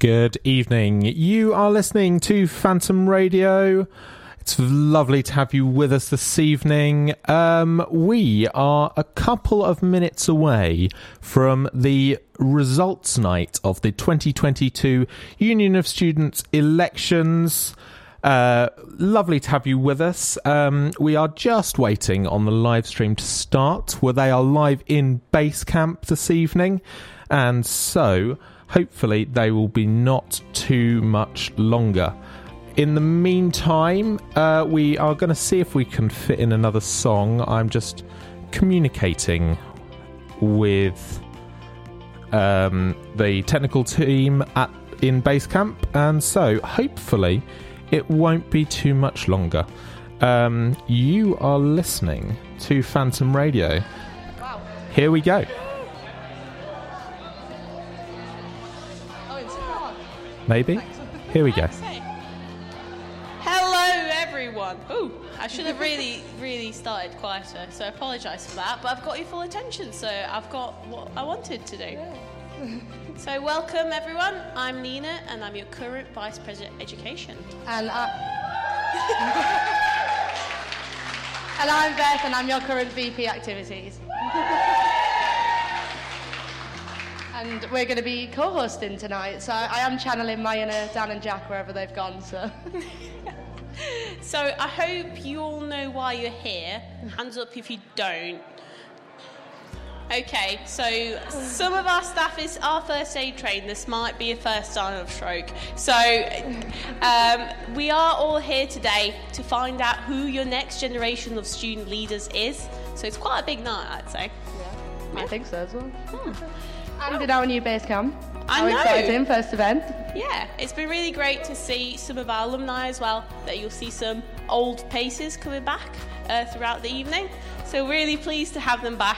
Good evening. You are listening to Phantom Radio. It's lovely to have you with us this evening. We are a couple of minutes away from the results night of the 2022 Union of Students elections. Lovely to have you with us. We are just waiting on the live stream to start, where they are live in Basecamp this evening, and so hopefully they will be not too much longer. In the meantime, we are going to see if we can fit in another song. I'm just communicating with the technical team in Basecamp, and so hopefully it won't be too much longer. You are listening to Phantom Radio. Wow. Here we go. Maybe? Here we go. Hello, everyone. Ooh, I should have really started quieter, so I apologise for that. But I've got your full attention, so I've got what I wanted to do. So welcome, everyone. I'm Nina, and I'm your current Vice President of Education. And I'm Beth, and I'm your current VP Activities. And we're going to be co-hosting tonight, so I am channeling my inner Dan and Jack wherever they've gone. So, so I hope you all know why you're here. Hands up if you don't. Okay, so some of our staff is our first aid trained. This might be a first sign of stroke. So we are all here today to find out who your next generation of student leaders is. So it's quite a big night, I'd say. Yeah. I think so as well. And in our new Basecamp. I know. How exciting, first event. Yeah, it's been really great to see some of our alumni as well, that you'll see some old faces coming back throughout the evening. So really pleased to have them back.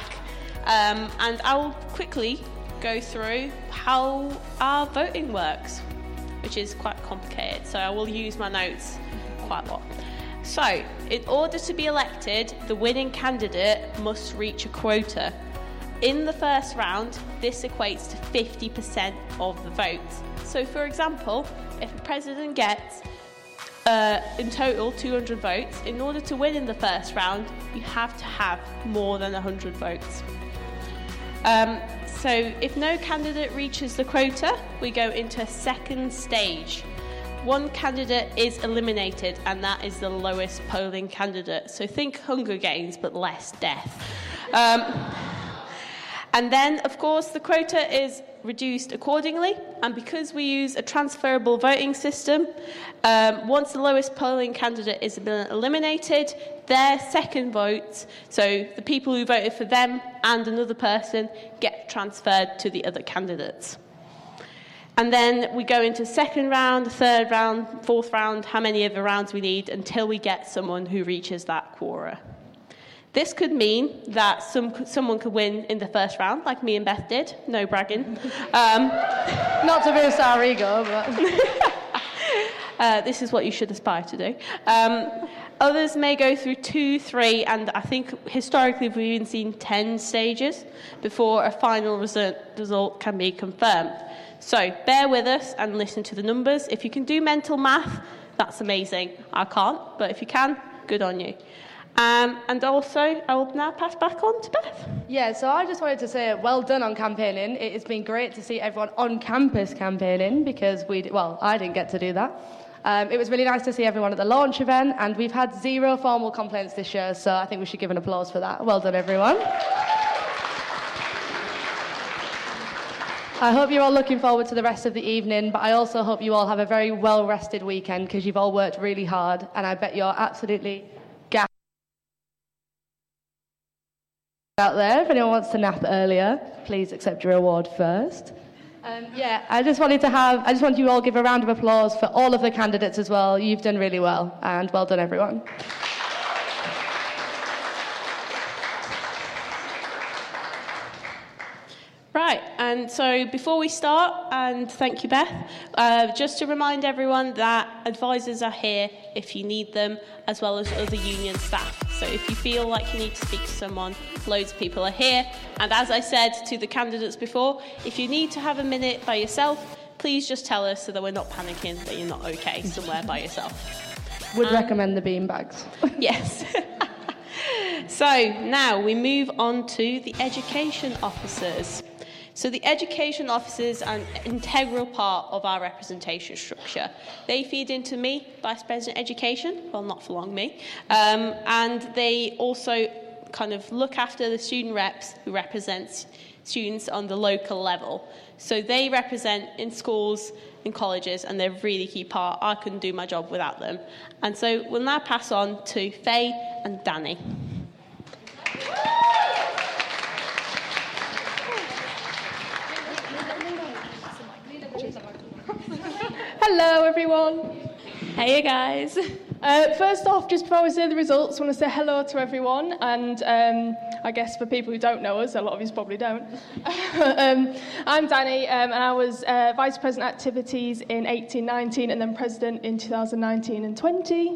And I will quickly go through how our voting works, which is quite complicated. So I will use my notes quite a lot. So, in order to be elected, the winning candidate must reach a quota. In the first round, this equates to 50% of the votes. So, for example, if a president gets, in total, 200 votes, in order to win in the first round, you have to have more than 100 votes. So, if no candidate reaches the quota, we go into a second stage. One candidate is eliminated, and that is the lowest polling candidate. So, think Hunger Games, but less death. And then, of course, the quota is reduced accordingly, and because we use a transferable voting system, once the lowest polling candidate is eliminated, their second vote, so the people who voted for them and another person, get transferred to the other candidates. And then we go into second round, third round, fourth round, how many other rounds we need, until we get someone who reaches that quora. This could mean that someone could win in the first round, like me and Beth did. No bragging. Not to boost our ego, but... this is what you should aspire to do. Others may go through 2, 3, and I think historically we've even seen 10 stages before a final result can be confirmed. So bear with us and listen to the numbers. If you can do mental math, that's amazing. I can't, but if you can, good on you. And also, I will now pass back on to Beth. Yeah, so I just wanted to say well done on campaigning. It has been great to see everyone on campus campaigning, because I didn't get to do that. It was really nice to see everyone at the launch event, and we've had 0 formal complaints this year, so I think we should give an applause for that. Well done, everyone. I hope you're all looking forward to the rest of the evening, but I also hope you all have a very well-rested weekend, because you've all worked really hard, and I bet you're absolutely... out there. If anyone wants to nap earlier, please accept your award first. I just want you all to give a round of applause for all of the candidates as well. You've done really well, and well done, everyone. Right, and so before we start, and thank you, Beth, just to remind everyone that advisors are here if you need them, as well as other union staff. So if you feel like you need to speak to someone, loads of people are here. And as I said to the candidates before, if you need to have a minute by yourself, please just tell us so that we're not panicking that you're not okay somewhere by yourself. Would recommend the beanbags. Yes. So now we move on to the education officers. So the education officers are an integral part of our representation structure. They feed into me, Vice President Education, well, not for long, me, and they also kind of look after the student reps who represent students on the local level. So they represent in schools, in colleges, and they're a really key part. I couldn't do my job without them. And so we'll now pass on to Faye and Danny. Hello everyone. Hey you guys. First off, just before we say the results, I want to say hello to everyone, and I guess for people who don't know us, a lot of you probably don't. I'm Danny, and I was Vice President Activities in 18-19 and then President in 2019 and 20.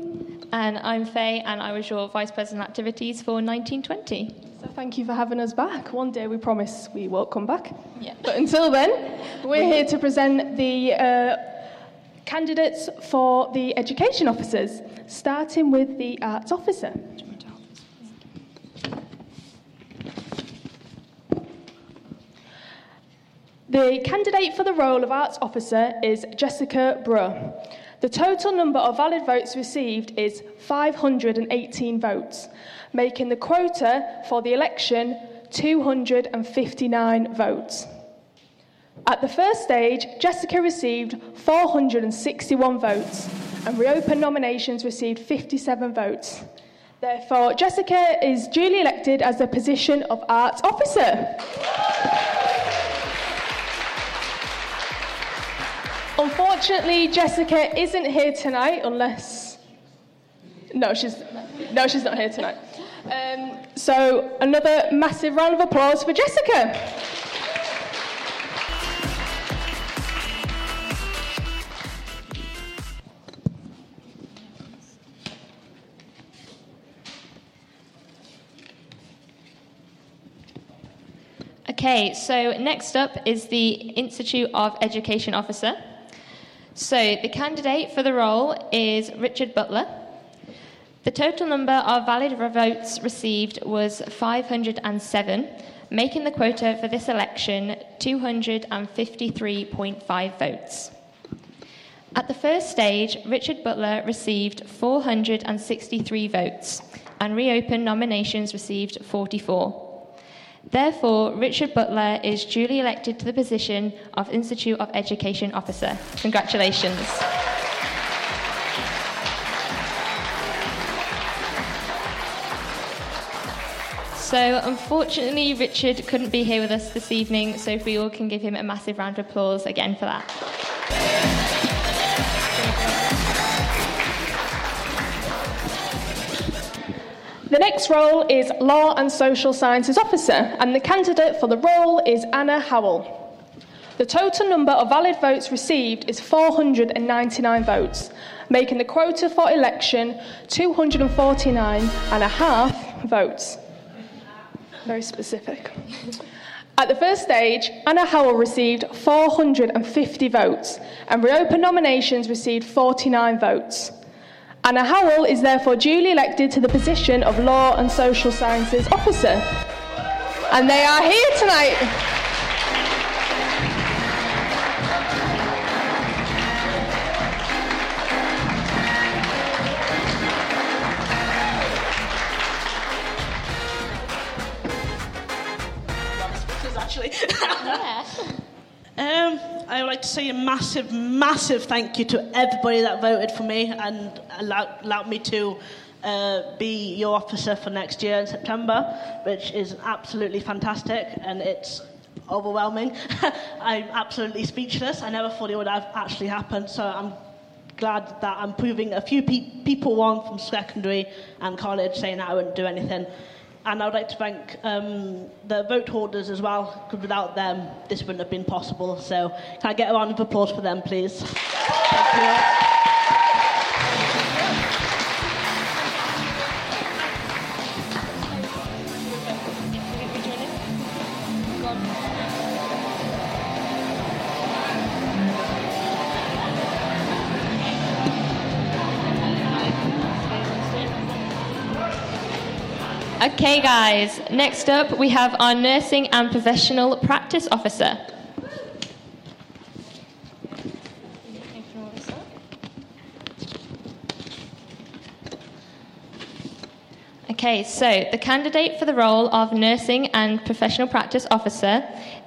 And I'm Faye, and I was your Vice President Activities for 19-20. So thank you for having us back. One day we promise we won't come back. Yeah. But until then, we're here to present the candidates for the education officers, starting with the arts officer. The candidate for the role of arts officer is Jessica Breaux. The total number of valid votes received is 518 votes, making the quota for the election 259 votes. At the first stage, Jessica received 461 votes, and reopened nominations received 57 votes. Therefore, Jessica is duly elected as the position of arts officer. Unfortunately, Jessica isn't here tonight, unless... No, she's not here tonight. So, another massive round of applause for Jessica. Okay, so next up is the Institute of Education Officer. So, the candidate for the role is Richard Butler. The total number of valid votes received was 507, making the quota for this election 253.5 votes. At the first stage, Richard Butler received 463 votes, and reopened nominations received 44. Therefore, Richard Butler is duly elected to the position of Institute of Education Officer. Congratulations. So, unfortunately, Richard couldn't be here with us this evening, so if we all can give him a massive round of applause again for that. The next role is Law and Social Sciences Officer, and the candidate for the role is Anna Howell. The total number of valid votes received is 499 votes, making the quota for election 249.5 votes. Very specific. At the first stage, Anna Howell received 450 votes, and reopened nominations received 49 votes. Anna Howell is therefore duly elected to the position of Law and Social Sciences Officer. And they are here tonight. I would like to say a massive, massive thank you to everybody that voted for me and allowed me to be your officer for next year in September, which is absolutely fantastic, and it's overwhelming. I'm absolutely speechless. I never thought it would have actually happened, so I'm glad that I'm proving a few people wrong from secondary and college, saying that I wouldn't do anything. And I would like to thank the vote holders as well, because without them, this wouldn't have been possible. So can I get a round of applause for them, please? Thank you. Okay, guys, next up we have our Nursing and Professional Practice Officer. Okay, so the candidate for the role of Nursing and Professional Practice Officer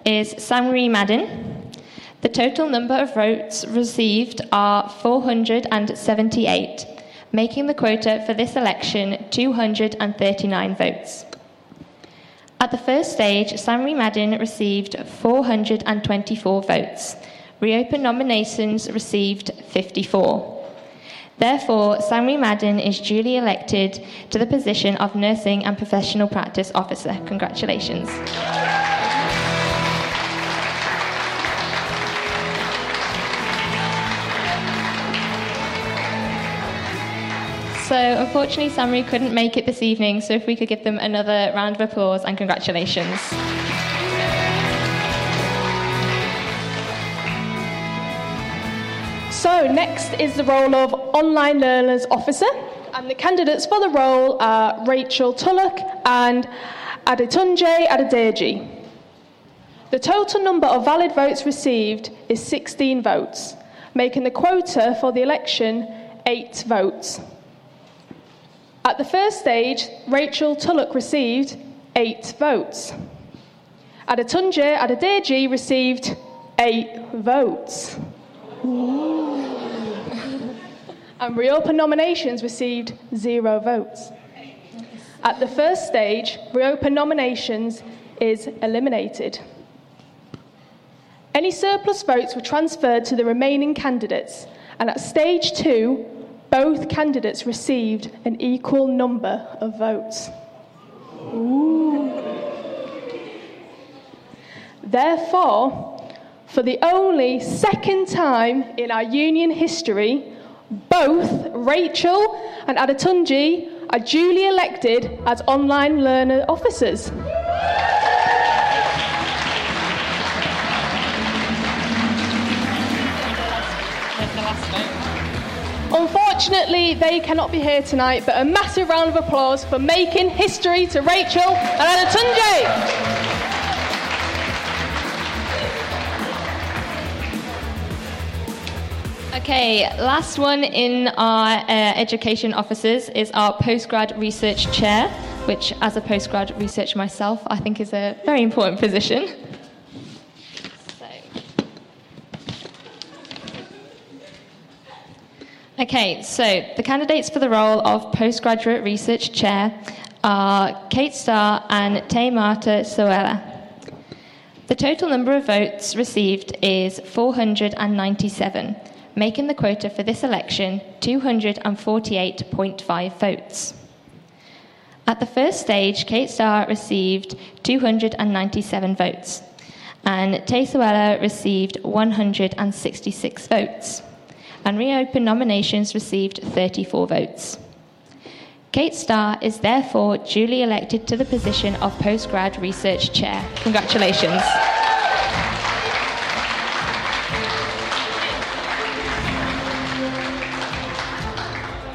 is Samri Madden. The total number of votes received are 478, making the quota for this election 239 votes. At the first stage, Samri Madden received 424 votes. Reopen nominations received 54. Therefore, Samri Madden is duly elected to the position of Nursing and Professional Practice Officer. Congratulations. So, unfortunately, Samri couldn't make it this evening, so if we could give them another round of applause and congratulations. So next is the role of Online Learners Officer, and the candidates for the role are Rachel Tullock and Adetunji Adedeji. The total number of valid votes received is 16 votes, making the quota for the election 8 votes. At the first stage, Rachel Tullock received 8 votes. Adetunji Adedeji received 8 votes. And reopen nominations received 0 votes. At the first stage, reopen nominations is eliminated. Any surplus votes were transferred to the remaining candidates, and at stage 2, both candidates received an equal number of votes. Therefore, for the only second time in our union history, both Rachel and Adetunji are duly elected as Online Learner Officers. Unfortunately, they cannot be here tonight, but a massive round of applause for making history to Rachel and Adetunji. Okay, last one in our education officers is our postgrad research chair, which, as a postgrad researcher myself, I think is a very important position. Okay, so the candidates for the role of postgraduate research chair are Kate Starr and Te Marta Soella. The total number of votes received is 497. Making the quota for this election 248.5 votes. At the first stage, Kate Starr received 297 votes, and Te Soella received 166 votes, and reopen nominations received 34 votes. Kate Starr is therefore duly elected to the position of Postgrad Research Chair. Congratulations.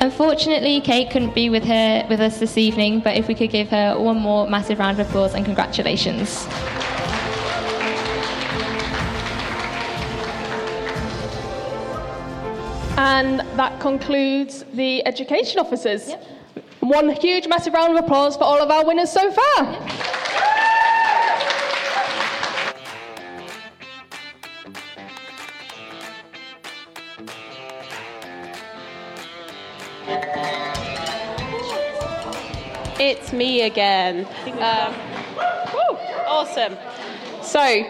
Unfortunately, Kate couldn't be with us this evening, but if we could give her one more massive round of applause and congratulations. And that concludes the education officers. Yep. One huge massive round of applause for all of our winners so far. Yep. It's me again. Awesome. So,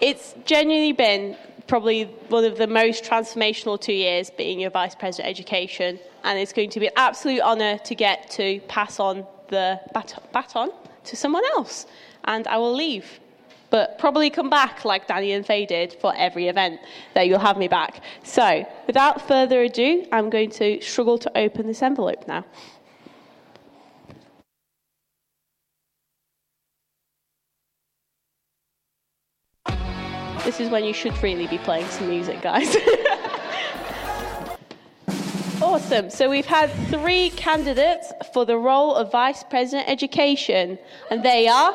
it's genuinely been probably one of the most transformational 2 years being your Vice President of Education, and it's going to be an absolute honour to get to pass on the baton to someone else. And I will leave, but probably come back like Danny and Faye did for every event that you'll have me back. So, without further ado, I'm going to struggle to open this envelope now. This is when you should really be playing some music, guys. Awesome. Awesome. So we've had three candidates for the role of Vice President Education, and they are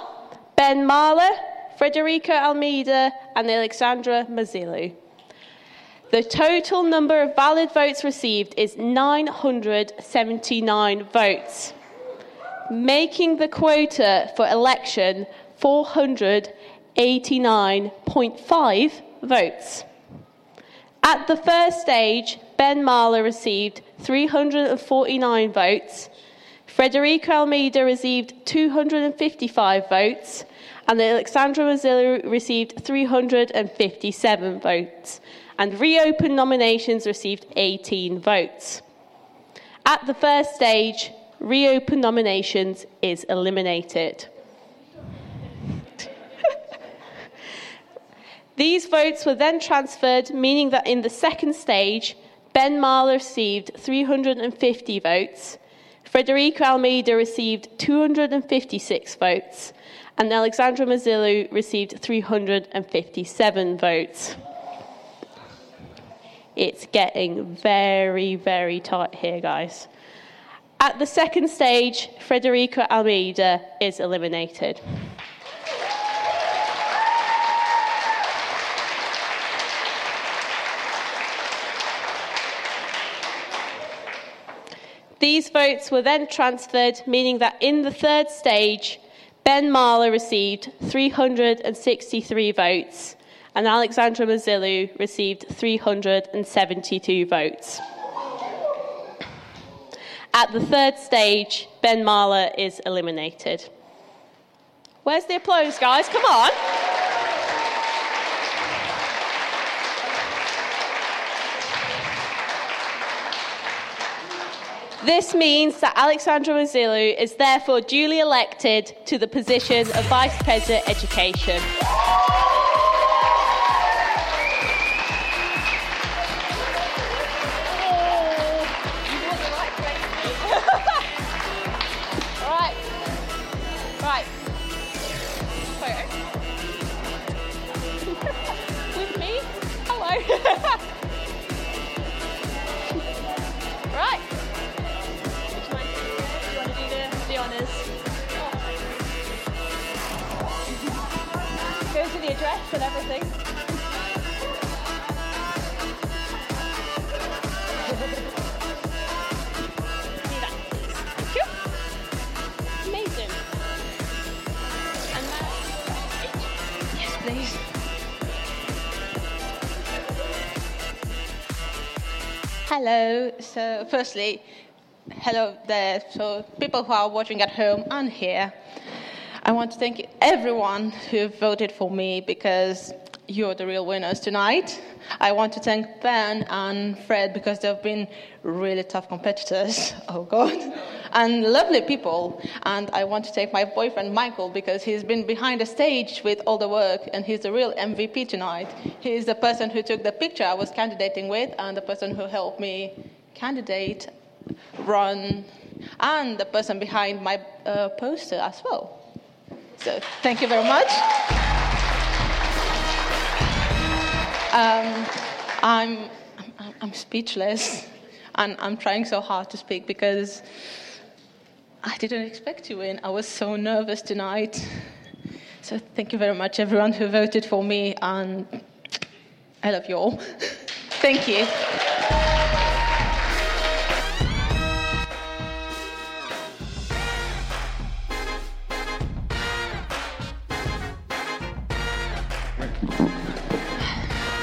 Ben Mahler, Frederica Almeida, and Alexandra Mazzillou. The total number of valid votes received is 979 votes, making the quota for election 489.5 votes. At the first stage, Ben Mahler received 349 votes, Frederica Almeida received 255 votes, and Alexandra Mazzillou received 357 votes, and reopened nominations received 18 votes. At the first stage, reopened nominations is eliminated. These votes were then transferred, meaning that in the second stage, Ben Mahler received 350 votes, Frederica Almeida received 256 votes, and Alexandra Mazzillou received 357 votes. It's getting very, very tight here, guys. At the second stage, Frederica Almeida is eliminated. These votes were then transferred, meaning that in the third stage, Ben Mahler received 363 votes and Alexandra Mazzillou received 372 votes. At the third stage, Ben Mahler is eliminated. Where's the applause, guys? Come on. This means that Alexandra Mazzillou is therefore duly elected to the position of Vice President Education. And everything. See that, please. Thank you. Amazing. And now, yes, please. Hello. So, firstly, hello there. So, people who are watching at home and here. I want to thank everyone who voted for me because you're the real winners tonight. I want to thank Ben and Fred because they've been really tough competitors, oh God, and lovely people. And I want to thank my boyfriend Michael because he's been behind the stage with all the work and he's the real MVP tonight. He's the person who took the picture I was candidating with and the person who helped me candidate, run, and the person behind my poster as well. So, thank you very much. I'm speechless, and I'm trying so hard to speak because I didn't expect to win. I was so nervous tonight. So, thank you very much, everyone who voted for me, and I love you all. Thank you.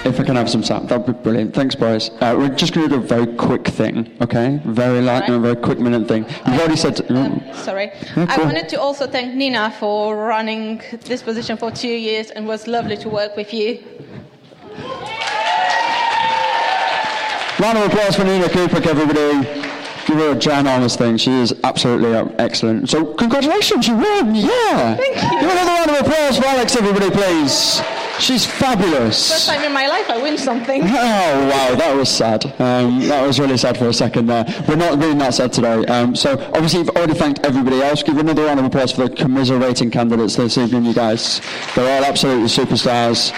If I can have some sound, that would be brilliant. Thanks, Boris. We're just going to do a very quick thing, okay? Very light and a very quick minute thing. You've already said... Sorry. Yeah, I wanted to also thank Nina for running this position for 2 years and it was lovely to work with you. Round of applause for Nina Kupik, everybody. Give her a Jan Armas thing. She is absolutely excellent. So, congratulations, you won, yeah. Thank you. Give another round of applause for Alex, everybody, please. She's fabulous. First time in my life I win something. Oh, wow, that was sad. That was really sad for a second there. We're not really that sad today. So, obviously, you've already thanked everybody else. Give another round of applause for the commiserating candidates this evening, you guys. They're all absolutely superstars.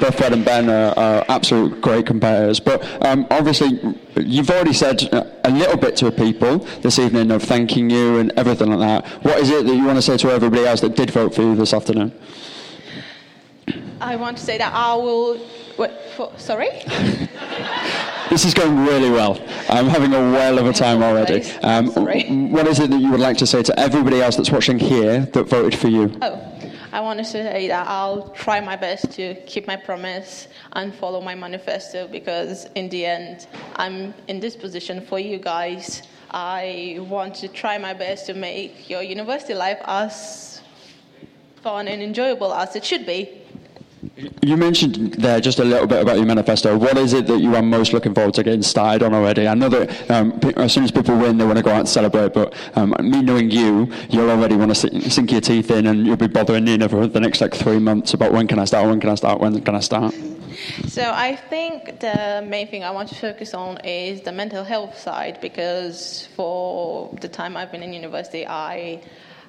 Both Fred and Ben are absolute great competitors. But, obviously, you've already said a little bit to people this evening of thanking you and everything like that. What is it that you want to say to everybody else that did vote for you this afternoon? I want to say that I will... This is going really well. I'm having a whale of a time already. What is it that you would like to say to everybody else that's watching here that voted for you? Oh, I want to say that I'll try my best to keep my promise and follow my manifesto, because in the end, I'm in this position for you guys. I want to try my best to make your university life as fun and enjoyable as it should be. You mentioned there just a little bit about your manifesto. What is it that you are most looking forward to getting started on already? I know that as soon as people win, they want to go out and celebrate, but me knowing you, you'll already want to sink your teeth in, and you'll be bothering Nina for the next 3 months about when can I start? So I think the main thing I want to focus on is the mental health side, because for the time I've been in university, I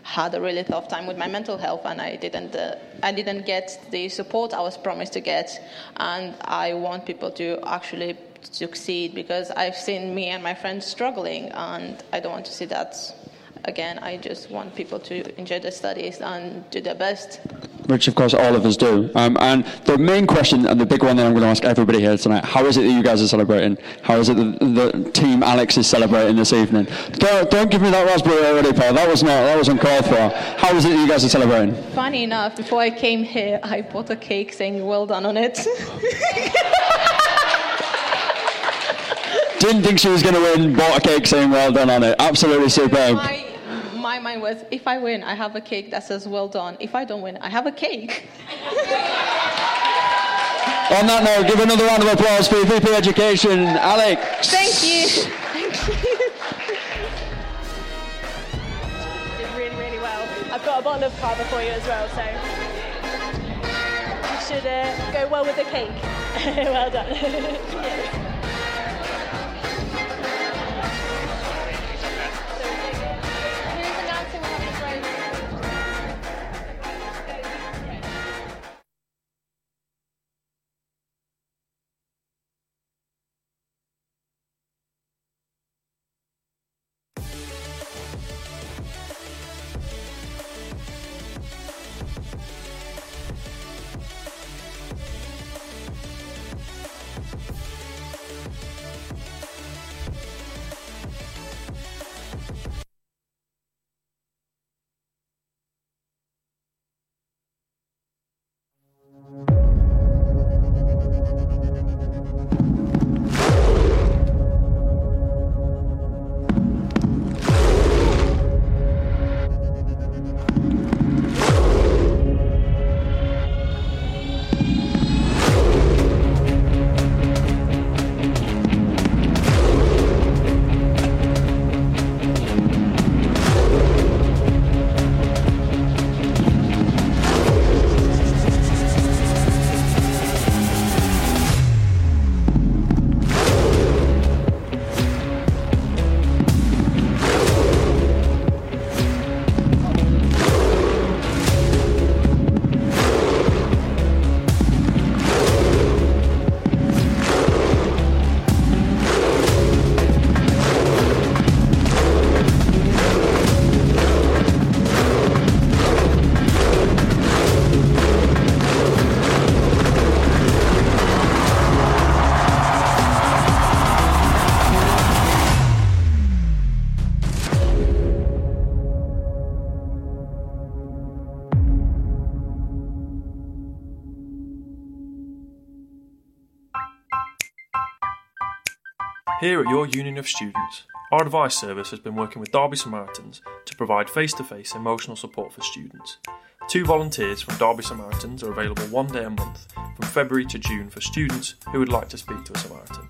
had a really tough time with my mental health, and I didn't get the support I was promised to get, and I want people to actually succeed, because I've seen me and my friends struggling, and I don't want to see that again. I just want people to enjoy their studies and do their best. Which, of course, all of us do. And the main question, and the big one that I'm going to ask everybody here tonight, how is it that you guys are celebrating? How is it that the Team Alex is celebrating this evening? Don't give me that raspberry already, pal. That was uncalled for. How is it that you guys are celebrating? Funny enough, before I came here, I bought a cake saying, well done on it. Didn't think she was going to win, bought a cake saying, well done on it. Absolutely superb. My mind was, if I win, I have a cake that says well done. If I don't win, I have a cake. On that note, give another round of applause for your VP Education, Alex. Thank you. Thank you. Did really, really well. I've got a bottle of carver for you as well, so you should go well with the cake. Well done. Yeah. Here at your Union of Students, our advice service has been working with Derby Samaritans to provide face-to-face emotional support for students. 2 volunteers from Derby Samaritans are available one day a month from February to June for students who would like to speak to a Samaritan.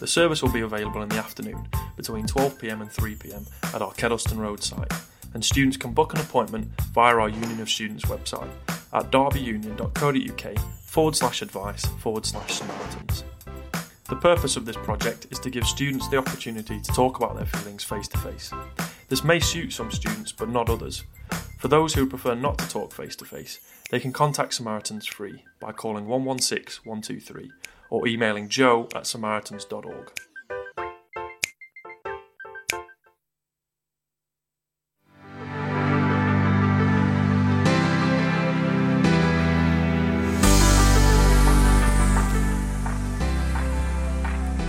The service will be available in the afternoon between 12 p.m. and 3 p.m. at our Kedleston Road site, and students can book an appointment via our Union of Students website at derbyunion.co.uk/advice/Samaritans. The purpose of this project is to give students the opportunity to talk about their feelings face to face. This may suit some students, but not others. For those who prefer not to talk face to face, they can contact Samaritans free by calling 116 123 or emailing joe@samaritans.org.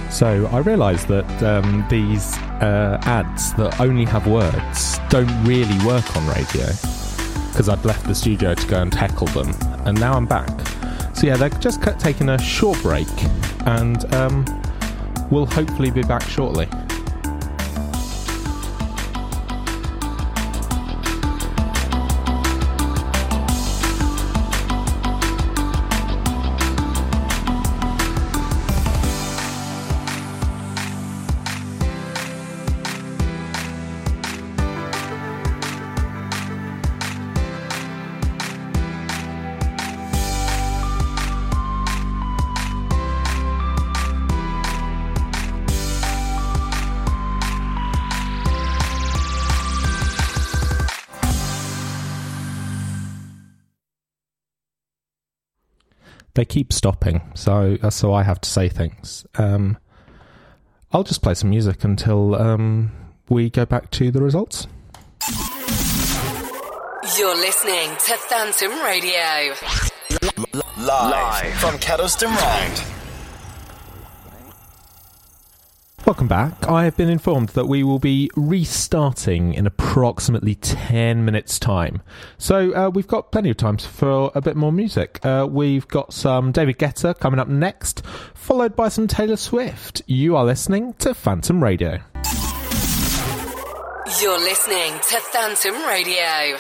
So I realised that these ads that only have words don't really work on radio, because I'd left the studio to go and tackle them, and now I'm back. So yeah, they're just taking a short break, and we'll hopefully be back shortly. They keep stopping, so I have to say things. I'll just play some music until we go back to the results. You're listening to Phantom Radio. Live from Kedleston Road. Welcome back. I have been informed that we will be restarting in approximately 10 minutes' time. So we've got plenty of time for a bit more music. We've got some David Guetta coming up next, followed by some Taylor Swift. You are listening to Phantom Radio. You're listening to Phantom Radio.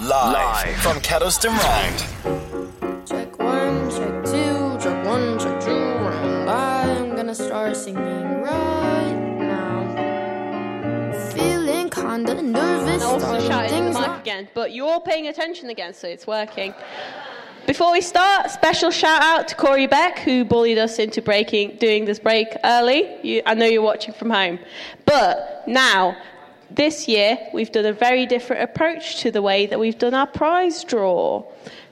Live from Kedleston Road. Check one, check two, check one, check two, and I'm gonna start singing. Kinda nervous. I also shouted at the mic again, but you're all paying attention again, so it's working. Before we start, special shout out to Corey Beck, who bullied us into doing this break early. I know you're watching from home, but now this year we've done a very different approach to the way that we've done our prize draw.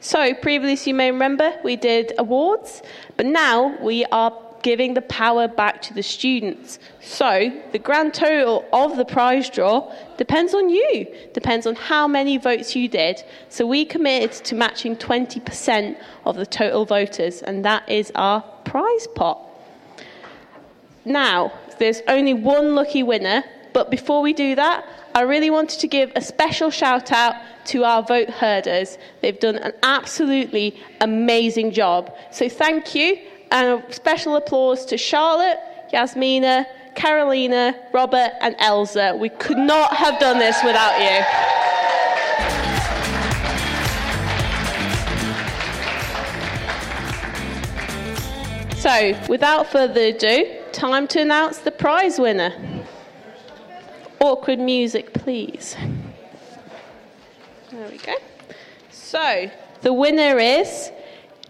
So previously, you may remember, we did awards, but now we are giving the power back to the students. So the grand total of the prize draw depends on you, depends on how many votes you did. So we committed to matching 20% of the total voters, and that is our prize pot. Now, there's only one lucky winner, but before we do that, I really wanted to give a special shout out to our vote herders. They've done an absolutely amazing job. So thank you. And a special applause to Charlotte, Yasmina, Carolina, Robert and Elsa. We could not have done this without you. So, without further ado, time to announce the prize winner. Awkward music, please. There we go. So, the winner is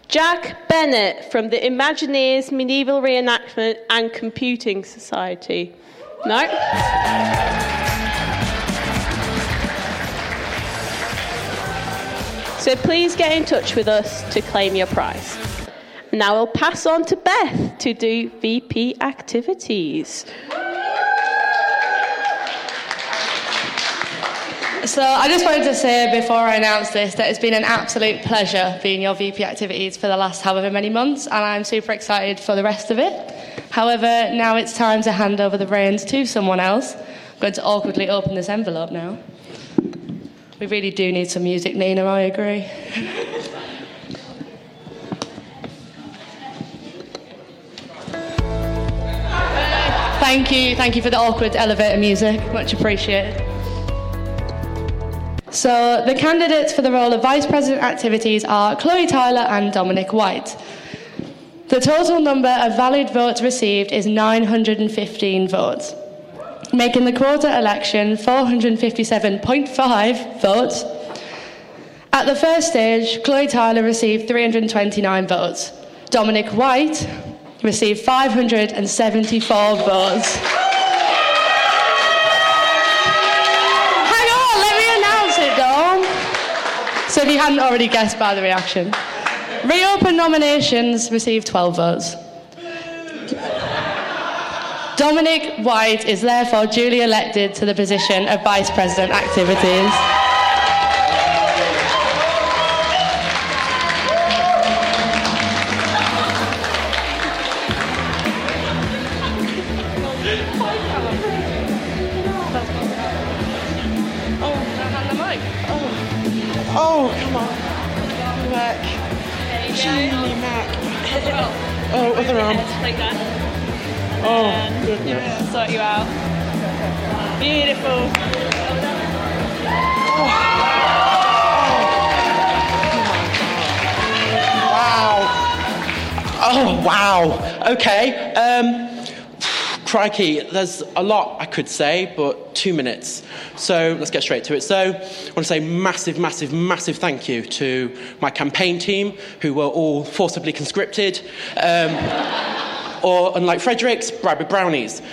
Jack Bennett from the Imagineers Medieval Reenactment and Computing Society. No? So please get in touch with us to claim your prize. Now I'll pass on to Beth to do VP activities. So I just wanted to say before I announce this that it's been an absolute pleasure being your VP Activities for the last however many months, and I'm super excited for the rest of it. However, now it's time to hand over the reins to someone else. I'm going to awkwardly open this envelope now. We really do need some music, Nina, I agree. Thank you for the awkward elevator music. Much appreciated. So the candidates for the role of Vice President Activities are Chloe Tyler and Dominic White. The total number of valid votes received is 915 votes, making the quarter election 457.5 votes, At the first stage, Chloe Tyler received 329 votes. Dominic White received 574 votes. Hang on, let me announce it, Dom. So if you hadn't already guessed by the reaction. Reopen nominations received 12 votes. Dominic White is therefore duly elected to the position of Vice President Activities. Oh, come on. Mac. Julie Mac. Oh, other arm. Like that. Oh, goodness. Sort you out. Beautiful. Oh. Oh. Wow. Oh, wow. Okay. Crikey, there's a lot I could say, but 2 minutes. So let's get straight to it. So I want to say massive, massive, massive thank you to my campaign team, who were all forcibly conscripted. Or, unlike Fredericks, bribe with brownies.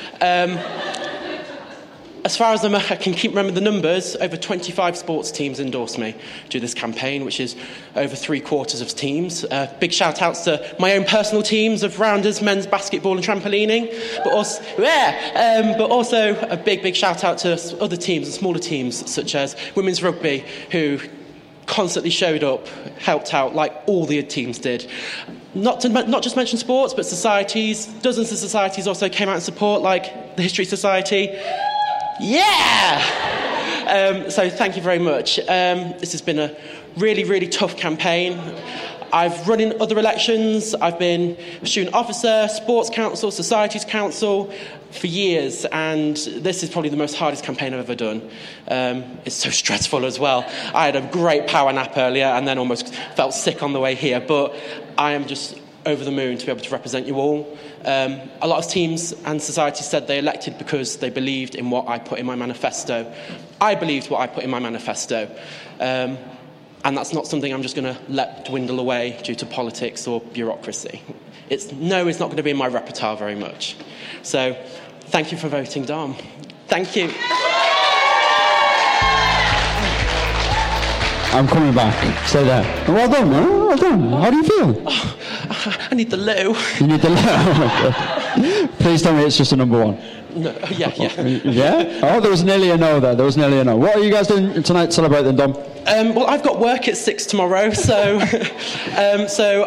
As far as I can keep remembering the numbers, over 25 sports teams endorsed me through this campaign, which is over 3/4 of teams. Big shout-outs to my own personal teams of rounders, men's basketball and trampolining. But also a big, big shout-out to other teams and smaller teams, such as women's rugby, who constantly showed up, helped out, like all the teams did. Not just mention sports, but societies. Dozens of societies also came out in support, like the History Society. Yeah! So thank you very much. This has been a really, really tough campaign. I've run in other elections. I've been a student officer, sports council, societies council for years, and this is probably the most hardest campaign I've ever done. It's so stressful as well. I had a great power nap earlier and then almost felt sick on the way here, but I am just over the moon to be able to represent you all. A lot of teams and societies said they elected because they believed in what I put in my manifesto. I believed what I put in my manifesto. And that's not something I'm just going to let dwindle away due to politics or bureaucracy. It's not going to be in my repertoire very much. So thank you for voting, Dom. Thank you. I'm coming back. Say that. Well done, man. Well done. How do you feel? Oh, I need the loo. You need the loo? Please tell me it's just a number one. No, yeah. Yeah? Oh, there was nearly a no there. There was nearly a no. What are you guys doing tonight celebrating, Dom? Well, I've got work at 6 tomorrow, so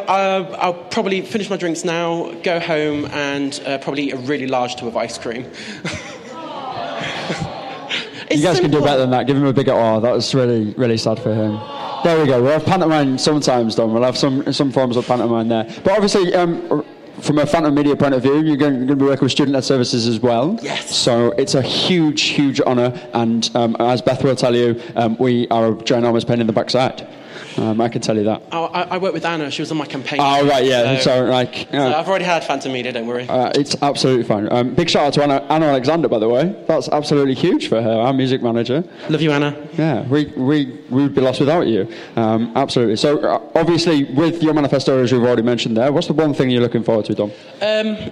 I'll probably finish my drinks now, go home, and probably eat a really large tub of ice cream. You guys simple. Can do better than that. Give him a bigger R. That was really, really sad for him. There we go. We'll have pantomime sometimes, Dom. We'll have some forms of pantomime there. But obviously, from a Phantom Media point of view, you're going to be working with student-led services as well. Yes. So it's a huge, huge honour. And as Beth will tell you, we are a ginormous pain in the backside. I can tell you that. Oh, I work with Anna. She was on my campaign. Oh, right, yeah. So I've already had Phantom Media, don't worry. It's absolutely fine. Big shout out to Anna Alexander, by the way. That's absolutely huge for her, our music manager. Love you, Anna. Yeah, we would be lost without you. Absolutely. So, obviously, with your manifesto, as you've already mentioned there, what's the one thing you're looking forward to, Dom? There's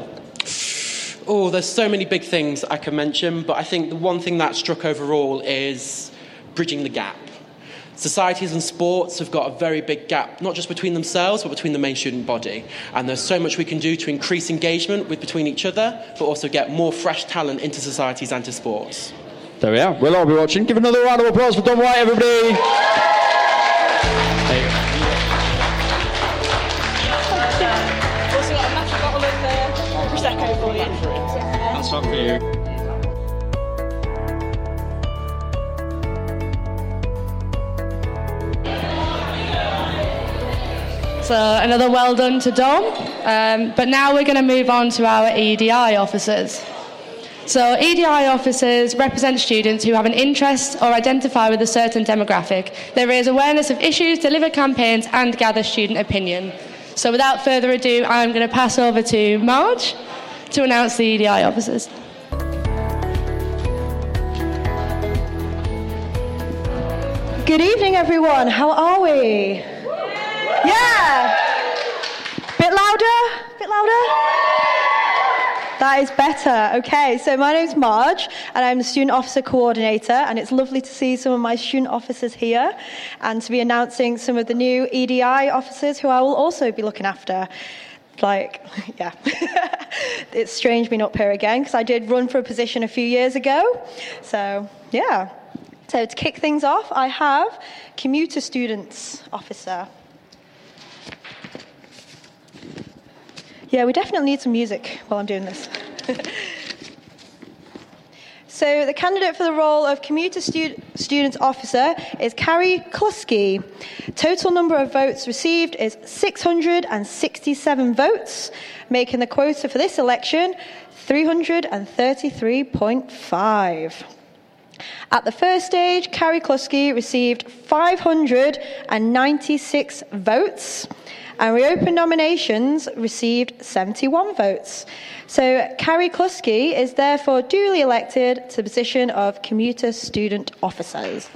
so many big things I can mention, but I think the one thing that struck overall is bridging the gap. Societies and sports have got a very big gap, not just between themselves, but between the main student body. And there's so much we can do to increase engagement between each other, but also get more fresh talent into societies and to sports. There we are. We'll all be watching. Give another round of applause for Dom White, everybody. Also got a matcha bottle of Prosecco for you. That's one for you. So another well done to Dom. But now we're going to move on to our EDI officers. So EDI officers represent students who have an interest or identify with a certain demographic. They raise awareness of issues, deliver campaigns and gather student opinion. So without further ado, I'm going to pass over to Marge to announce the EDI officers. Good evening, everyone. How are we? Yeah! Bit louder? Bit louder? That is better. Okay, so my name's Marge, and I'm the Student Officer Coordinator, and it's lovely to see some of my student officers here and to be announcing some of the new EDI officers who I will also be looking after. Like, yeah. It's strange being up here again, because I did run for a position a few years ago. So, yeah. So to kick things off, I have Commuter Students Officer. Yeah, we definitely need some music while I'm doing this. So the candidate for the role of Commuter Students Officer is Carrie Klusky. Total number of votes received is 667 votes, making the quota for this election 333.5. At the first stage, Carrie Klusky received 596 votes, and reopened nominations received 71 votes. So Carrie Klusky is therefore duly elected to the position of Commuter Student Officers.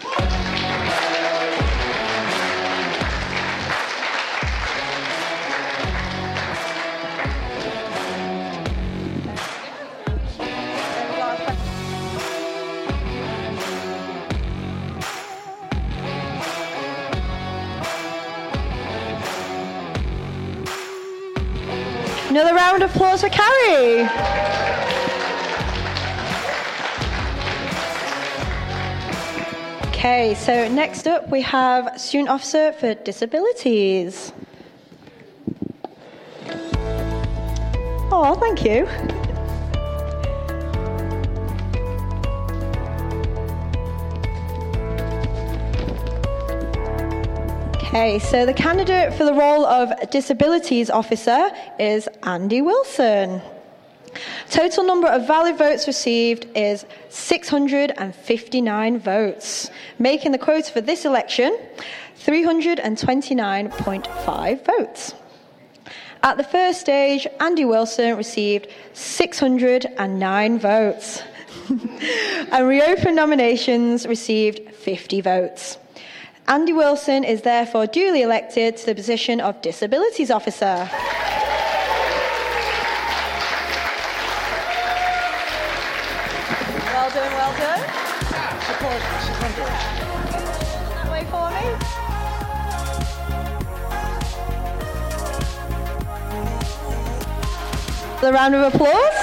Another round of applause for Carrie. Okay, so next up we have Student Officer for Disabilities. Oh, thank you. Okay, so the candidate for the role of Disabilities Officer is Andy Wilson. Total number of valid votes received is 659 votes, making the quota for this election 329.5 votes. At the first stage, Andy Wilson received 609 votes, and reopened nominations received 50 votes. Andy Wilson is therefore duly elected to the position of Disabilities Officer. Well done, well done. That way for me. The round of applause.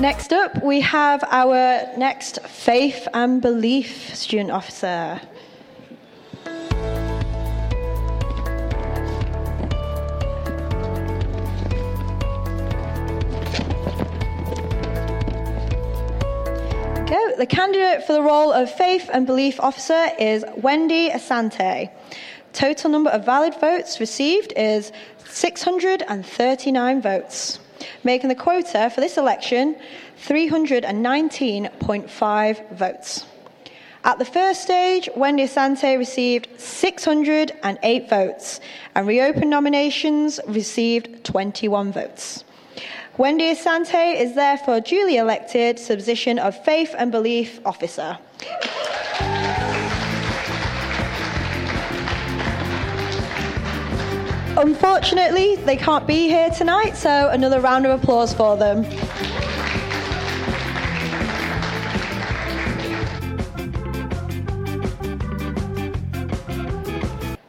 Next up, we have our next Faith and Belief Student Officer. Okay, the candidate for the role of Faith and Belief Officer is Wendy Asante. Total number of valid votes received is 639 votes, making the quota for this election 319.5 votes. At the first stage, Wendy Asante received 608 votes, and reopened nominations received 21 votes. Wendy Asante is therefore duly elected to the position of Faith and Belief Officer. Unfortunately, they can't be here tonight, so another round of applause for them.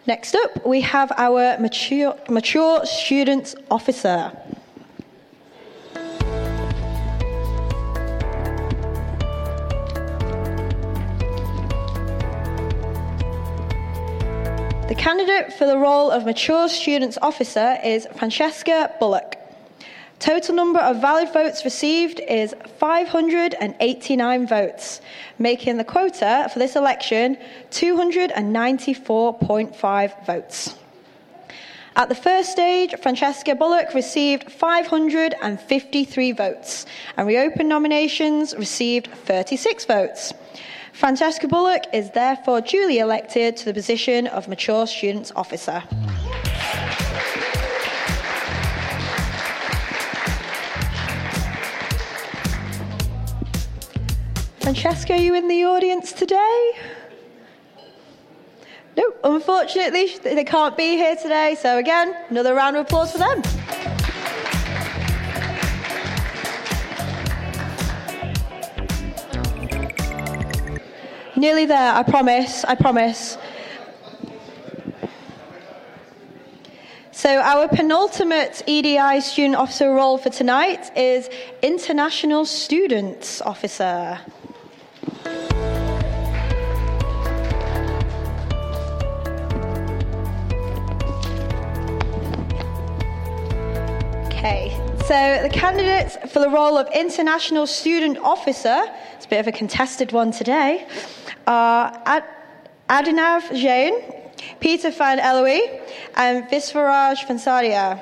Next up, we have our Mature Students Officer. The candidate for the role of Mature Students Officer is Francesca Bullock. Total number of valid votes received is 589 votes, making the quota for this election 294.5 votes. At the first stage, Francesca Bullock received 553 votes, and reopened nominations received 36 votes. Francesca Bullock is therefore duly elected to the position of Mature Students Officer. Francesca, are you in the audience today? No, unfortunately, they can't be here today. So again, another round of applause for them. Nearly there, I promise, I promise. So our penultimate EDI student officer role for tonight is International Students Officer. Okay, so the candidates for the role of International Student Officer, it's a bit of a contested one today, are Abhinav Jain, Peter van Eloy, and Vishwaraj Vansadia.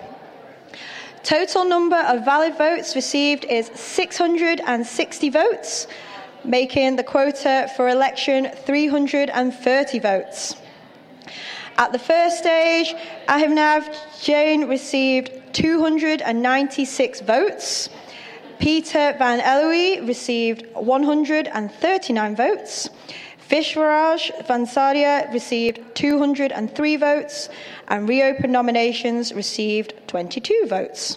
Total number of valid votes received is 660 votes, making the quota for election 330 votes. At the first stage, Abhinav Jain received 296 votes. Peter van Eloy received 139 votes. Vishwaraj Vansadia received 203 votes, and reopened nominations received 22 votes.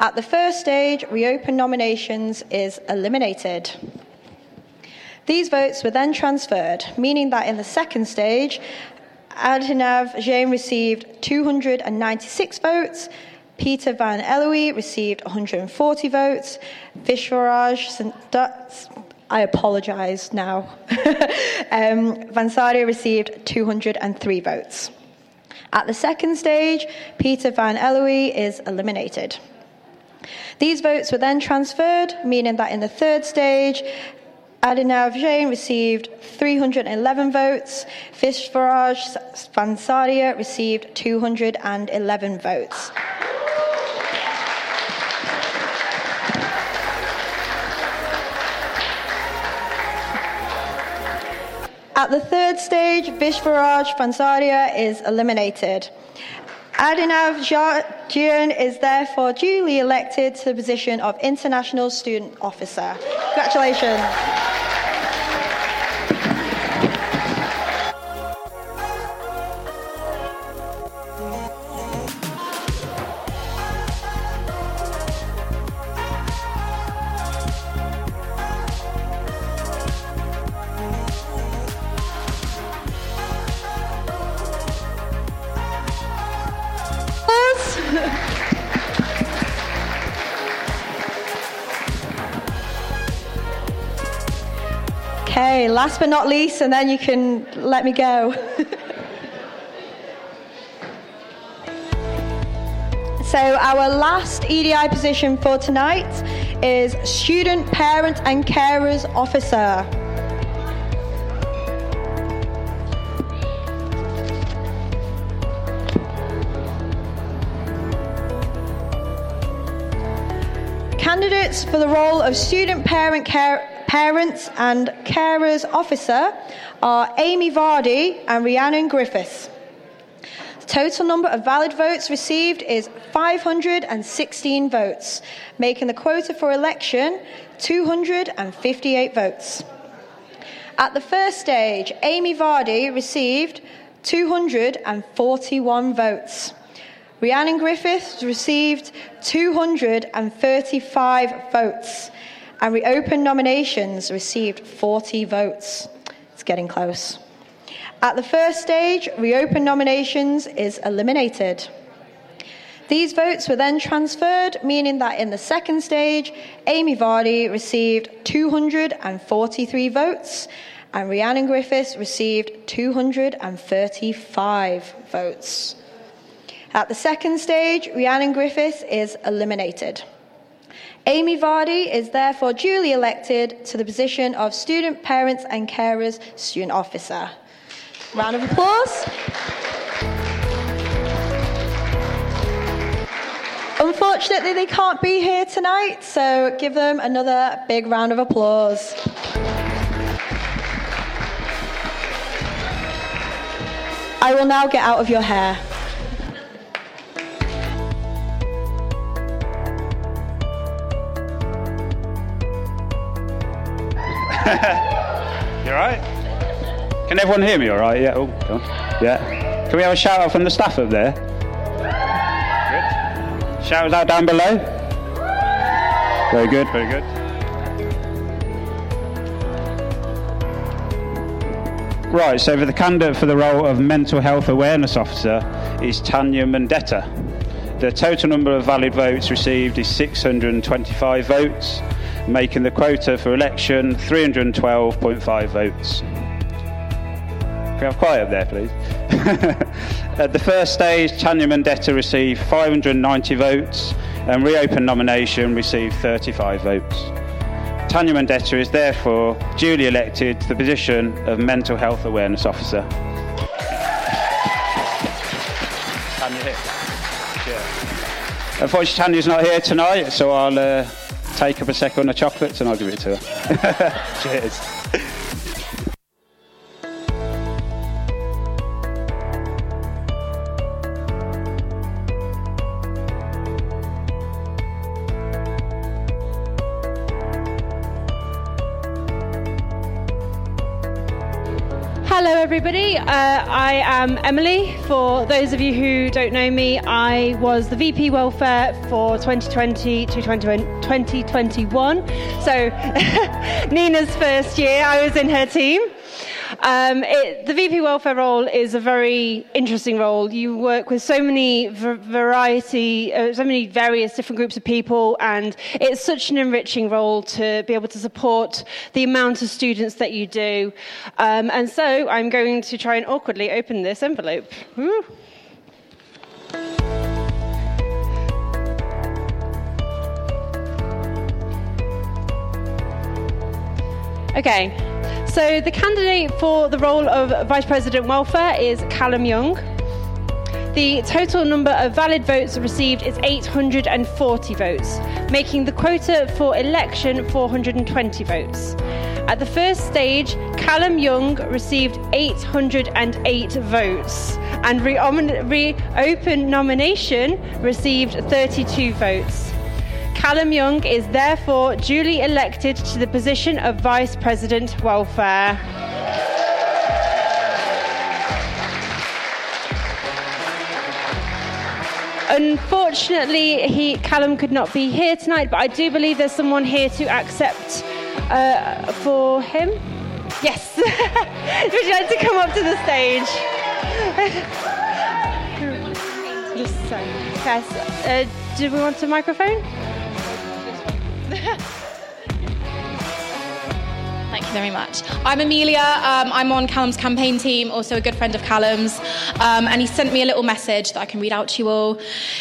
At the first stage, reopened nominations is eliminated. These votes were then transferred, meaning that in the second stage, Abhinav Jain received 296 votes, Peter van Eloy received 140 votes, Vansadia received 203 votes. At the second stage, Peter van Eloy is eliminated. These votes were then transferred, meaning that in the third stage, Abhinav Jain received 311 votes, Vishwaraj Vansadia received 211 votes. At the third stage, Vishwaraj Vansadia is eliminated. Abhinav Jain is therefore duly elected to the position of International Student Officer. Congratulations. Okay, last but not least, and then you can let me go. So our last EDI position for tonight is Student Parent and Carers Officer. Candidates for the role of Student Parent Parents and Carers Officer are Amy Vardy and Rhiannon Griffiths. The total number of valid votes received is 516 votes, making the quota for election 258 votes. At the first stage, Amy Vardy received 241 votes. Rhiannon Griffiths received 235 votes. And reopened nominations received 40 votes. It's getting close. At the first stage, reopened nominations is eliminated. These votes were then transferred, meaning that in the second stage, Amy Vardy received 243 votes and Rhiannon Griffiths received 235 votes. At the second stage, Rhiannon Griffiths is eliminated. Amy Vardy is therefore duly elected to the position of Student Parents and Carers Student Officer. Round of applause. Unfortunately, they can't be here tonight, so give them another big round of applause. I will now get out of your hair. You alright? Can everyone hear me alright? Yeah, oh, go on. Yeah. Can we have a shout out from the staff up there? Good. Shout out down below. Very good, very good. Right, so for the candidate for the role of Mental Health Awareness Officer is Tanya Mandetta. The total number of valid votes received is 625 votes, making the quota for election 312.5 votes. Can we have quiet up there, please? At the first stage, Tanya Mandetta received 590 votes and reopened nomination received 35 votes. Tanya Mandetta is therefore duly elected to the position of Mental Health Awareness Officer. Tanya here. Unfortunately, Tanya's not here tonight, so I'll take up a second on the chocolates and I'll give it to her. Cheers. Hello everybody, I am Emily. For those of you who don't know me, I was the VP Welfare for 2020 to 2021, so Nina's first year, I was in her team. The VP Welfare role is a very interesting role. You work with so many various different groups of people, and it's such an enriching role to be able to support the amount of students that you do. And so I'm going to try and awkwardly open this envelope. Woo. Okay. So the candidate for the role of Vice President Welfare is Callum Young. The total number of valid votes received is 840 votes, making the quota for election 420 votes. At the first stage, Callum Young received 808 votes and reopened nomination received 32 votes. Callum Young is therefore duly elected to the position of Vice President Welfare. Unfortunately, Callum could not be here tonight, but I do believe there's someone here to accept for him. Yes. Would you like to come up to the stage? Just so. Yes. Do we want a microphone? Thank you very much. I'm Amelia. I'm on Callum's campaign team, also a good friend of Callum's. And he sent me a little message that I can read out to you all.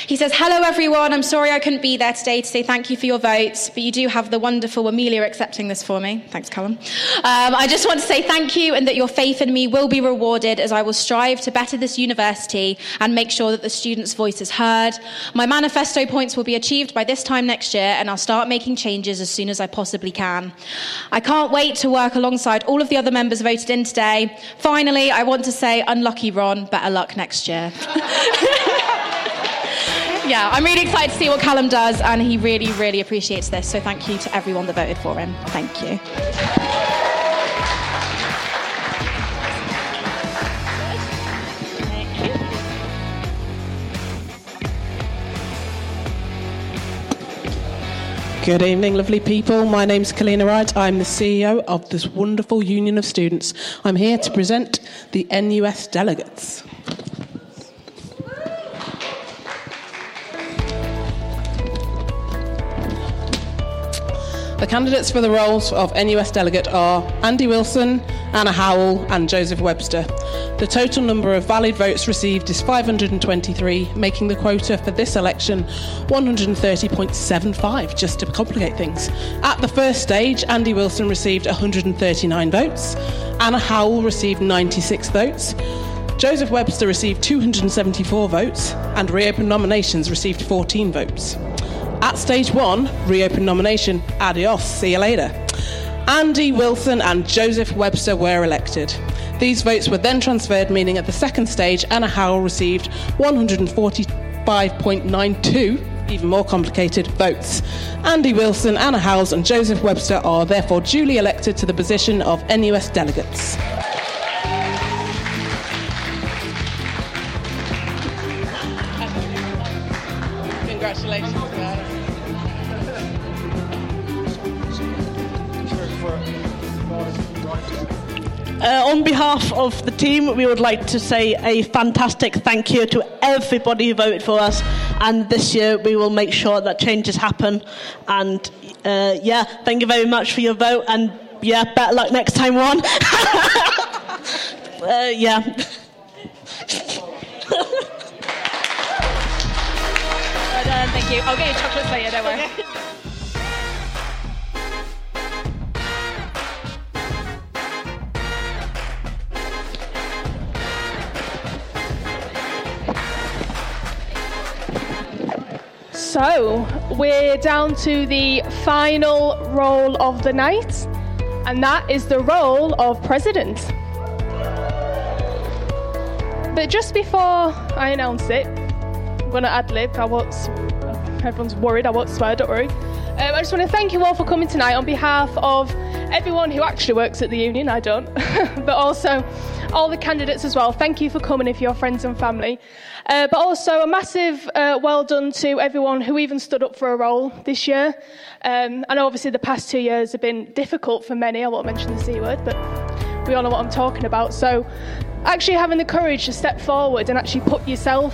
He says, "Hello everyone, I'm sorry I couldn't be there today to say thank you for your votes, but you do have the wonderful Amelia accepting this for me." Thanks, Callum. "I just want to say thank you and that your faith in me will be rewarded as I will strive to better this university and make sure that the students' voice is heard. My manifesto points will be achieved by this time next year and I'll start making changes as soon as I possibly can. I can't wait to work alongside all of the other members voted in today. Finally, I want to say, unlucky Ron, better luck next year." Yeah, I'm really excited to see what Callum does, and he really, really appreciates this. So thank you to everyone that voted for him. Thank you. Good evening, lovely people. My name's Kalina Wright. I'm the CEO of this wonderful Union of Students. I'm here to present the NUS delegates. The candidates for the roles of NUS delegate are Andy Wilson, Anna Howell and Joseph Webster. The total number of valid votes received is 523, making the quota for this election 130.75, just to complicate things. At the first stage, Andy Wilson received 139 votes, Anna Howell received 96 votes, Joseph Webster received 274 votes, and reopened nominations received 14 votes. At stage one, reopened nomination, adios, see you later. Andy Wilson and Joseph Webster were elected. These votes were then transferred, meaning at the second stage, Anna Howell received 145.92 even more complicated votes. Andy Wilson, Anna Howell and Joseph Webster are therefore duly elected to the position of NUS delegates. Congratulations, guys. On behalf of the team, we would like to say a fantastic thank you to everybody who voted for us. And this year, we will make sure that changes happen. And thank you very much for your vote. And better luck next time, Ron. Well done, thank you. I'll get you chocolates later, don't worry. Okay. So, we're down to the final role of the night, and that is the role of president. But just before I announce it, I'm going to ad-lib. Everyone's worried, I won't swear, don't worry. I just want to thank you all for coming tonight on behalf of everyone who actually works at the union, I don't, but also all the candidates as well. Thank you for coming if you're friends and family. But also a massive well done to everyone who even stood up for a role this year. I know obviously the past 2 years have been difficult for many. I won't mention the C word, but we all know what I'm talking about. So actually having the courage to step forward and actually put yourself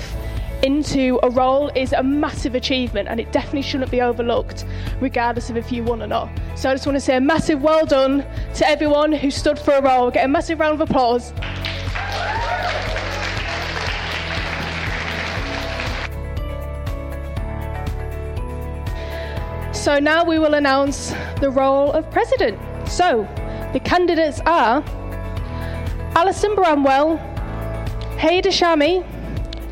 into a role is a massive achievement, and it definitely shouldn't be overlooked regardless of if you won or not. So I just want to say a massive well done to everyone who stood for a role. Get a massive round of applause. So now we will announce the role of president. So the candidates are Alison Bramwell, Haida Shami,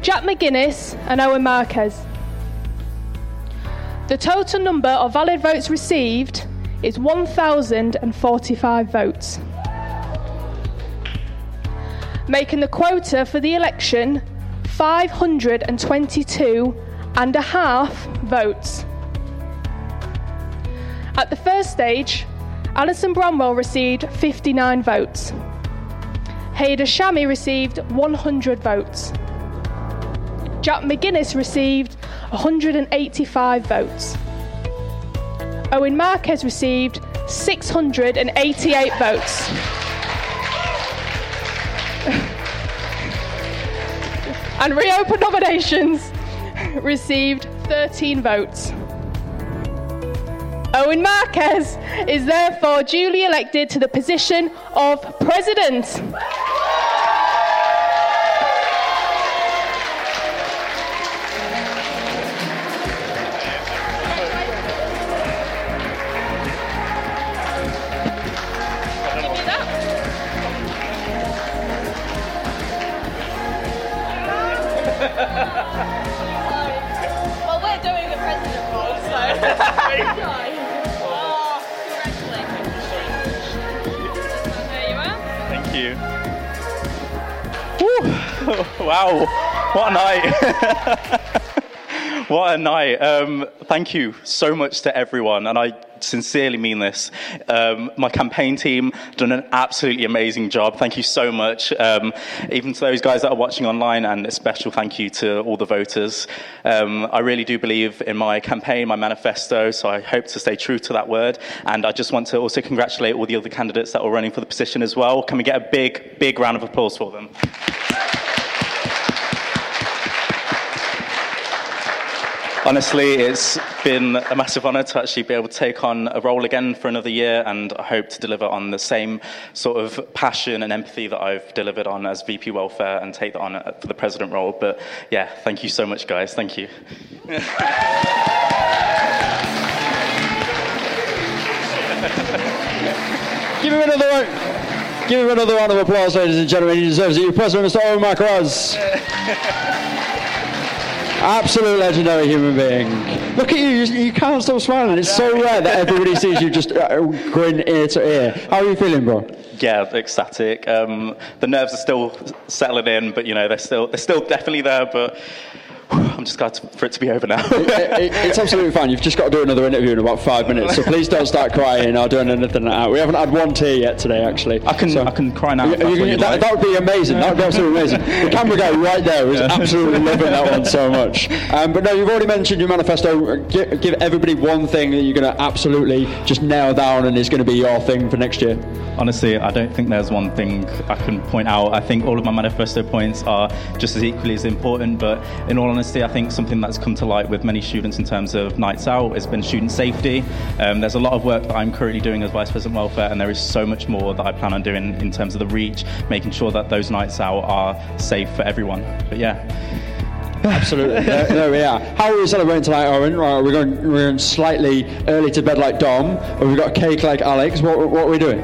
Jack McGuinness and Owen Marquez. The total number of valid votes received is 1,045 votes, making the quota for the election 522.5 votes. At the first stage, Alison Bramwell received 59 votes. Haida Shami received 100 votes. Jack McGuinness received 185 votes. Owen Marquez received 688 votes. And reopen nominations received 13 votes. Owen Marquez is therefore duly elected to the position of president. Well, we're doing the president role, so. Congratulations. There you are. Thank you. Woo. Wow, what a night. What a night. Thank you so much to everyone, and I sincerely mean this. My campaign team done an absolutely amazing job. Thank you so much. Even to those guys that are watching online, and a special thank you to all the voters. I really do believe in my campaign, my manifesto, so I hope to stay true to that word. And I just want to also congratulate all the other candidates that are running for the position as well. Can we get a big, big round of applause for them? Honestly, it's been a massive honour to actually be able to take on a role again for another year, and I hope to deliver on the same sort of passion and empathy that I've delivered on as VP Welfare and take that on for the president role. But yeah, thank you so much, guys. Thank you. Give him another round of applause, ladies and gentlemen. He deserves it. Your president, Mr. Owen Marquez. Absolute legendary human being. Look at you can't stop smiling. It's so rare that everybody sees you just grin ear to ear. How are you feeling, bro? Yeah, ecstatic. The nerves are still settling in, but you know, they're still definitely there, but I'm just glad for it to be over now. It's absolutely fine. You've just got to do another interview in about 5 minutes, so please don't start crying or doing anything like that. We haven't had one tear yet today, actually. I can cry now. That would be amazing. That would be absolutely amazing. The camera guy right there was absolutely loving that one so much. But no, you've already mentioned your manifesto. Give everybody one thing that you're going to absolutely just nail down and is going to be your thing for next year. Honestly, I don't think there's one thing I can point out. I think all of my manifesto points are just as equally as important, but in all honesty, I think something that's come to light with many students in terms of nights out has been student safety. There's a lot of work that I'm currently doing as Vice President Welfare, and there is so much more that I plan on doing in terms of the reach, making sure that those nights out are safe for everyone. But yeah. Absolutely. There we are. How are we celebrating tonight, Owen? Right, we're going slightly early to bed like Dom, or we've got a cake like Alex. What are we doing?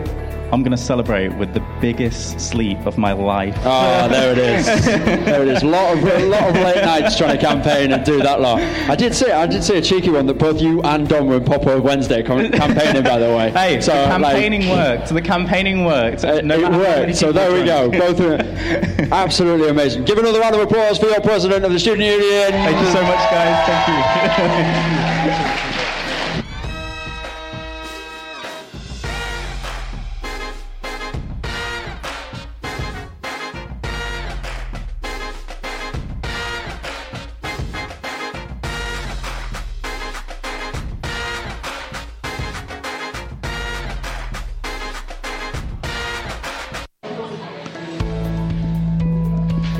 I'm going to celebrate with the biggest sleep of my life. Oh, there it is. There it is. A lot of late nights trying to campaign and do that lot. I did see a cheeky one that both you and Dom were in Pop-Up Wednesday campaigning, by the way. Hey, so, the campaigning worked. The campaigning worked. It worked. So there we go. Both of them. Absolutely amazing. Give another round of applause for your president of the Student Union. Thank you so much, guys. Thank you.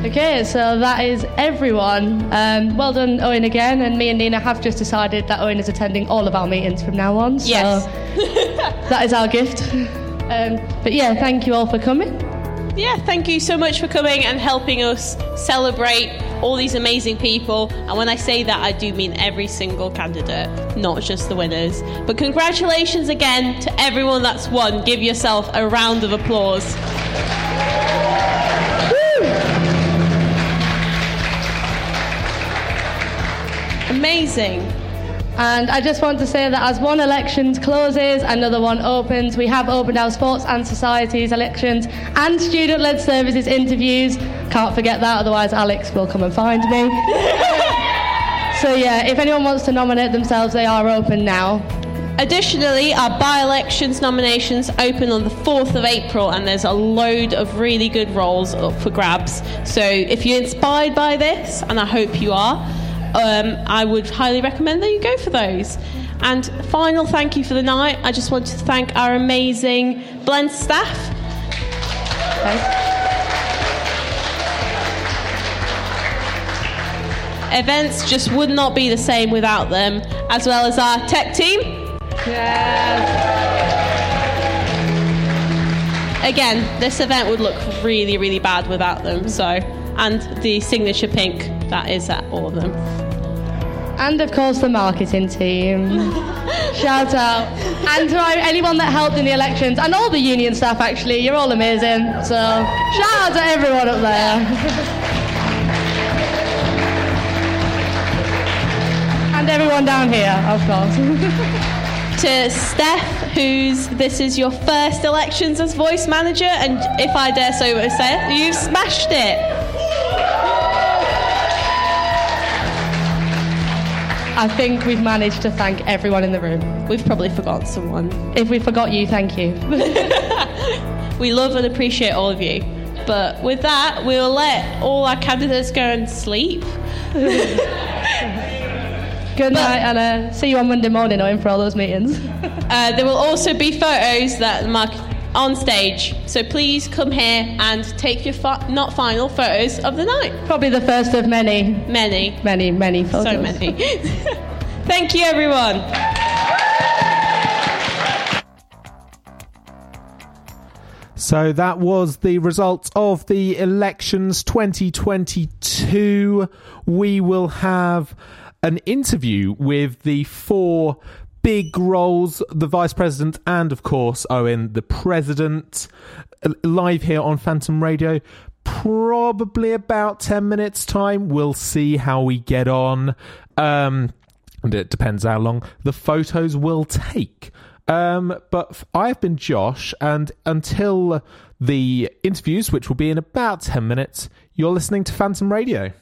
Okay, so that is everyone. Well done, Owen, again. And me and Nina have just decided that Owen is attending all of our meetings from now on. So yes. That is our gift. But yeah, thank you all for coming. Yeah, thank you so much for coming and helping us celebrate all these amazing people. And when I say that, I do mean every single candidate, not just the winners. But congratulations again to everyone that's won. Give yourself a round of applause. Amazing. And I just want to say that as one election closes, another one opens. We have opened our sports and societies elections and student-led services interviews. Can't forget that, otherwise Alex will come and find me. So yeah, if anyone wants to nominate themselves, they are open now. Additionally, our by-elections nominations open on the 4th of April, and there's a load of really good roles up for grabs. So if you're inspired by this, and I hope you are, I would highly recommend that you go for those. And final thank you for the night. I just want to thank our amazing Blend staff. Thanks. Events just would not be the same without them, as well as our tech team. Yes. Again, this event would look really, really bad without them. So. And the signature pink, that is at all of them. And of course the marketing team. Shout out. And to anyone that helped in the elections, and all the union staff actually, you're all amazing. So shout out to everyone up there. And everyone down here, of course. To Steph, this is your first elections as voice manager, and if I dare so say, you've smashed it. I think we've managed to thank everyone in the room. We've probably forgotten someone. If we forgot you, thank you. We love and appreciate all of you. But with that, we'll let all our candidates go and sleep. Good night, Anna. See you on Monday morning, Owen, for all those meetings. There will also be photos that mark on stage. So please come here and take your not final photos of the night. Probably the first of many. Many. Many, many photos. So many. Thank you, everyone. So that was the results of the elections 2022. We will have an interview with the four big roles, the Vice President and, of course, Owen, the President, live here on Phantom Radio. Probably about 10 minutes time. We'll see how we get on. And it depends how long the photos will take. But I've been Josh, and until the interviews, which will be in about 10 minutes, you're listening to Phantom Radio.